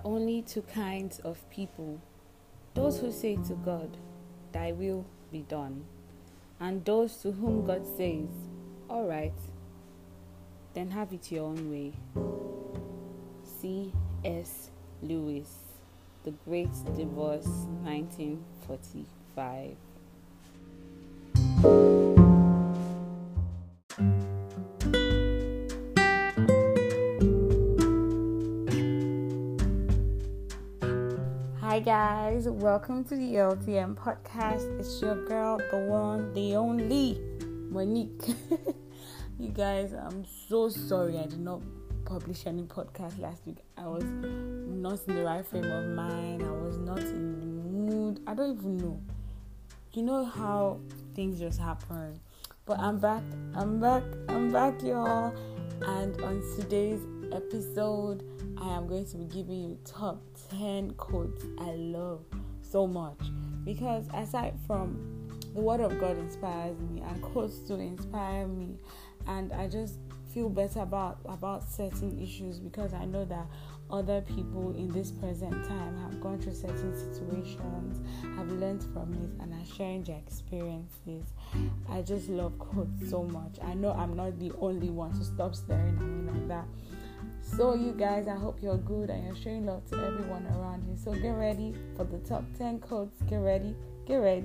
are only two kinds of people, those who say to God, "Thy will be done," and those to whom God says, "All right, then have it your own way." C.S. Lewis, The Great Divorce, 1945. Hi guys, welcome to the LTM podcast. It's your girl, the one, the only, Monique. You guys, I'm so sorry I did not publish any podcast last week. I was not in the right frame of mind. I was not in the mood. I don't even know. You know how things just happen. But I'm back, y'all. And on today's episode, I am going to be giving you top 10 quotes I love so much. Because aside from the Word of God inspires me, and quotes to inspire me, and I just feel better about certain issues because I know that other people in this present time have gone through certain situations, have learned from it, and are sharing their experiences. I just love quotes so much. I know I'm not the only one, so stop staring at me like that. So you guys, I hope you're good and you're showing love to everyone around you. So get ready for the top 10 quotes. Get ready. Okay,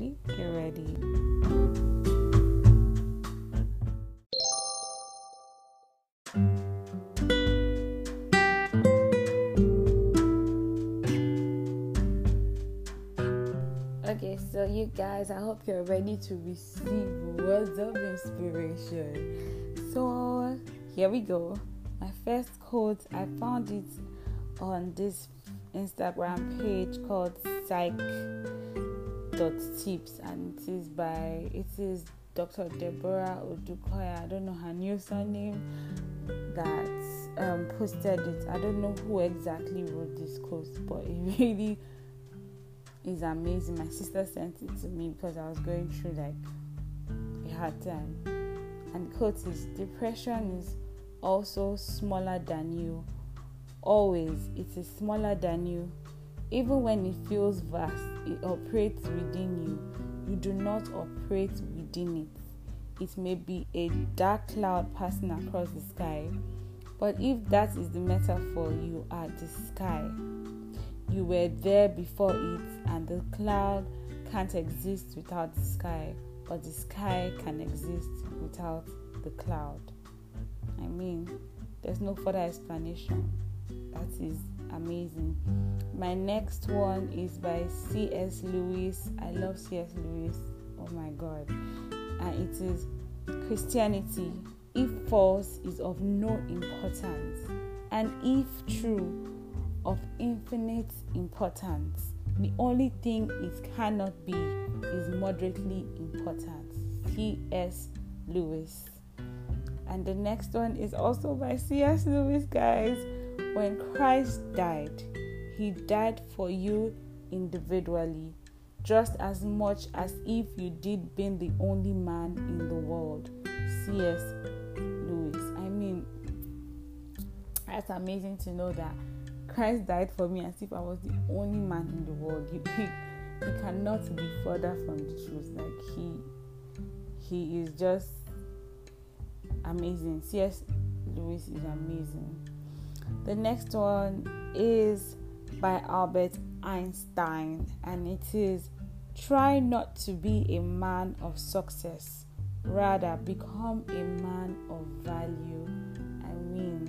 so you guys, I hope you're ready to receive words of inspiration. So here we go. My first quote, I found it on this Instagram page called psych.tips, and it is Dr. Deborah Odukoya. I don't know her new surname that posted it. I don't know who exactly wrote this quote, but it really is amazing. My sister sent it to me because I was going through like a hard time. And the quote is, "Depression is also smaller than you. Always it is smaller than you. Even when it feels vast, it operates within you. You do not operate within it. It may be a dark cloud passing across the sky, but if that is the metaphor, you are the sky. You were there before it, and the cloud can't exist without the sky, but the sky can exist without the cloud." I mean, there's no further explanation. That is amazing. My next one is by C.S. Lewis. I love C.S. Lewis. Oh my God. And it is, "Christianity, if false, is of no importance, and if true, of infinite importance. The only thing it cannot be is moderately important." C.S. Lewis. And the next one is also by C.S. Lewis, guys. "When Christ died, he died for you individually, just as much as if you did being the only man in the world." C.S. Lewis. I mean, that's amazing to know that Christ died for me as if I was the only man in the world. He cannot be further from the truth. Like he is just amazing. C.S. Lewis is amazing. The next one is by Albert Einstein, and it is, "Try not to be a man of success, rather become a man of value." I mean,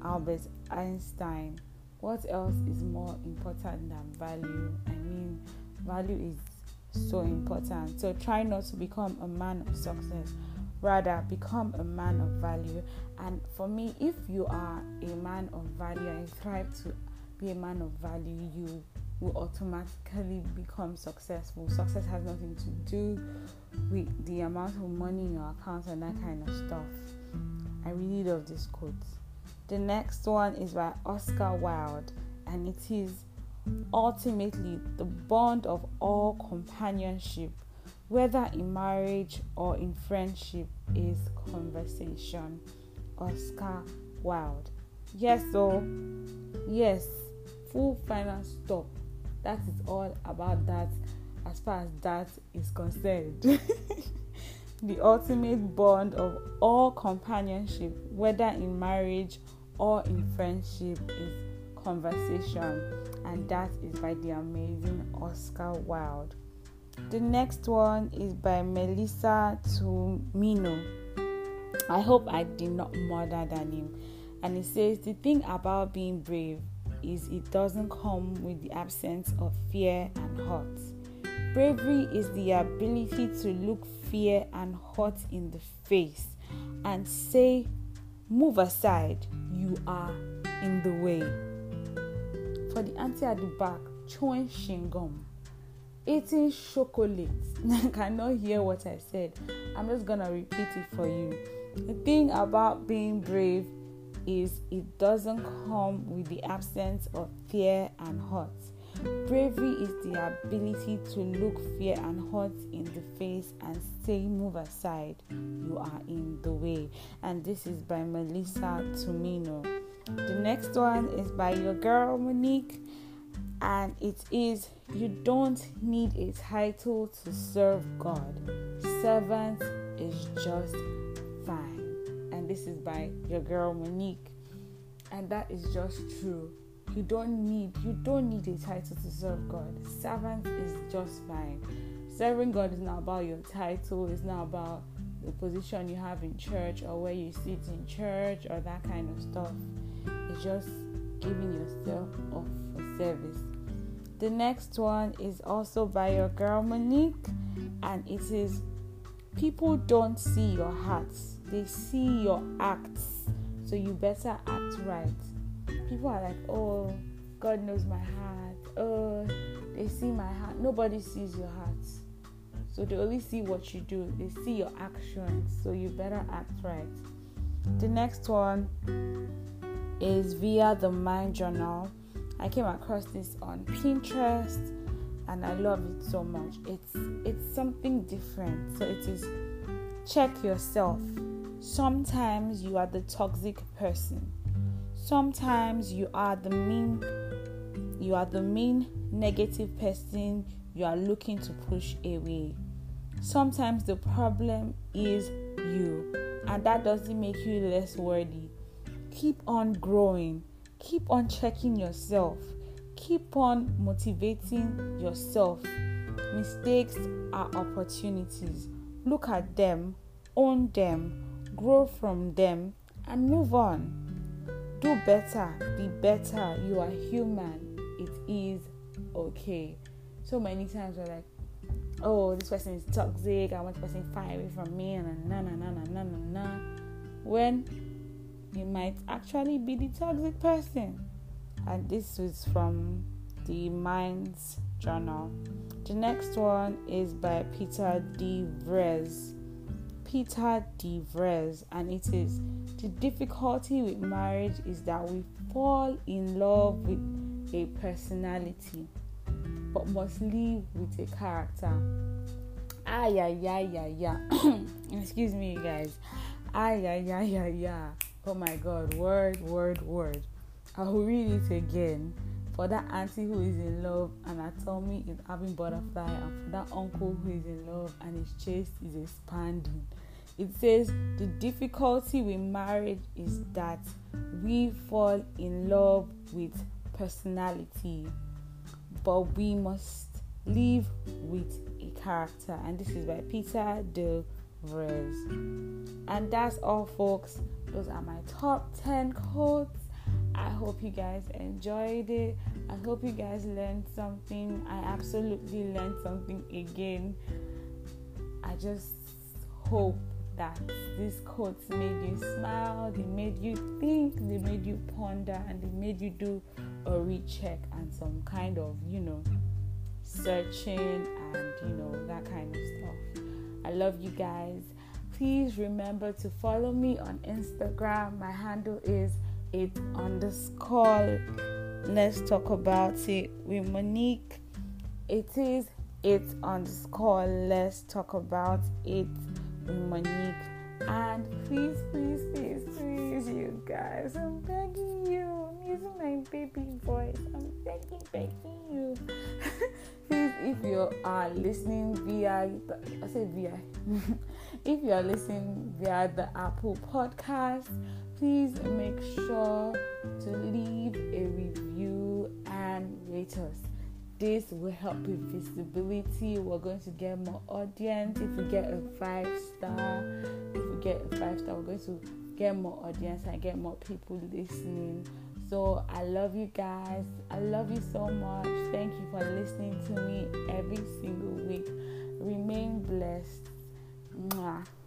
Albert Einstein, what else is more important than value? I mean, value is so important. So try not to become a man of success, rather become a man of value. And for me, if you are a man of value and strive to be a man of value, you will automatically become successful. Success has nothing to do with the amount of money in your account and that kind of stuff. I really love this quote. The next one is by Oscar Wilde, and it is, "Ultimately, the bond of all companionship, whether in marriage or in friendship, is conversation." Oscar Wilde. Yes, full final stop. That is all about that as far as that is concerned. The ultimate bond of all companionship, whether in marriage or in friendship, is conversation, and that is by the amazing Oscar Wilde. The next one is by Melissa Tumino. I hope I did not murder that name. And it says, the thing about being brave is it doesn't come with the absence of fear and hurt. Bravery is the ability to look fear and hurt in the face and say, move aside, you are in the way. For the auntie at the back, chewing chewing gum, eating chocolate. I cannot hear what I said. I'm just gonna repeat it for you. The thing about being brave is it doesn't come with the absence of fear and hurt. Bravery is the ability to look fear and hurt in the face and say, move aside, you are in the way. And this is by Melissa Tumino. The next one is by your girl Monique, and it is, you don't need a title to serve God. Servant is just fine. And this is by your girl Monique, and that is just true. You don't need a title to serve God. Servant is just fine. Serving God is not about your title. It's not about the position you have in church or where you sit in church or that kind of stuff. It's just giving yourself up for service. The next one is also by your girl Monique, and it is, people don't see your hearts, they see your acts, so you better act right. People are like, oh, God knows my heart, oh, they see my heart. Nobody sees your heart, so they only see what you do. They see your actions, so you better act right. The next one is via the Mind Journal. I came across this on Pinterest and I love it so much. It's something different. So it is, check yourself. Sometimes you are the toxic person. Sometimes you are the mean negative person you are looking to push away. Sometimes the problem is you, and that doesn't make you less worthy. Keep on growing. Keep on checking yourself. Keep on motivating yourself. Mistakes are opportunities. Look at them, own them, grow from them, and move on. Do better, be better. You are human. It is okay. So many times we're like, oh, this person is toxic. I want this person far away from me. And when you might actually be the toxic person. And this is from the Mind Journal. The next one is by Peter De Vries. Peter De Vries, and it is, the difficulty with marriage is that we fall in love with a personality but must live with a character. Excuse me, you guys. Oh my God, word. I will read it again. For that auntie who is in love and her tummy is having butterfly, and for that uncle who is in love and his chest is expanding. It says, the difficulty with marriage is that we fall in love with personality, but we must live with a character. And this is by Peter De Vries. And that's all, folks. Those are my top 10 quotes. I hope you guys enjoyed it. I hope you guys learned something. I absolutely learned something again. I just hope that these quotes made you smile, they made you think, they made you ponder, and they made you do a recheck and some kind of, searching and, that kind of stuff. I love you guys. Please remember to follow me on Instagram. My handle is @_ Let's Talk About It with Monique. It is @_ Let's Talk About It with Monique. And please, you guys, I'm begging you. using my baby voice. I'm begging you. Please, if you are listening if you are listening via the Apple Podcast, please make sure to leave a review and rate us. This will help with visibility. We're going to get more audience. If we get a 5-star, we're going to get more audience and get more people listening. So I love you guys. I love you so much. Thank you for listening to me every single week. Remain blessed. Mwah.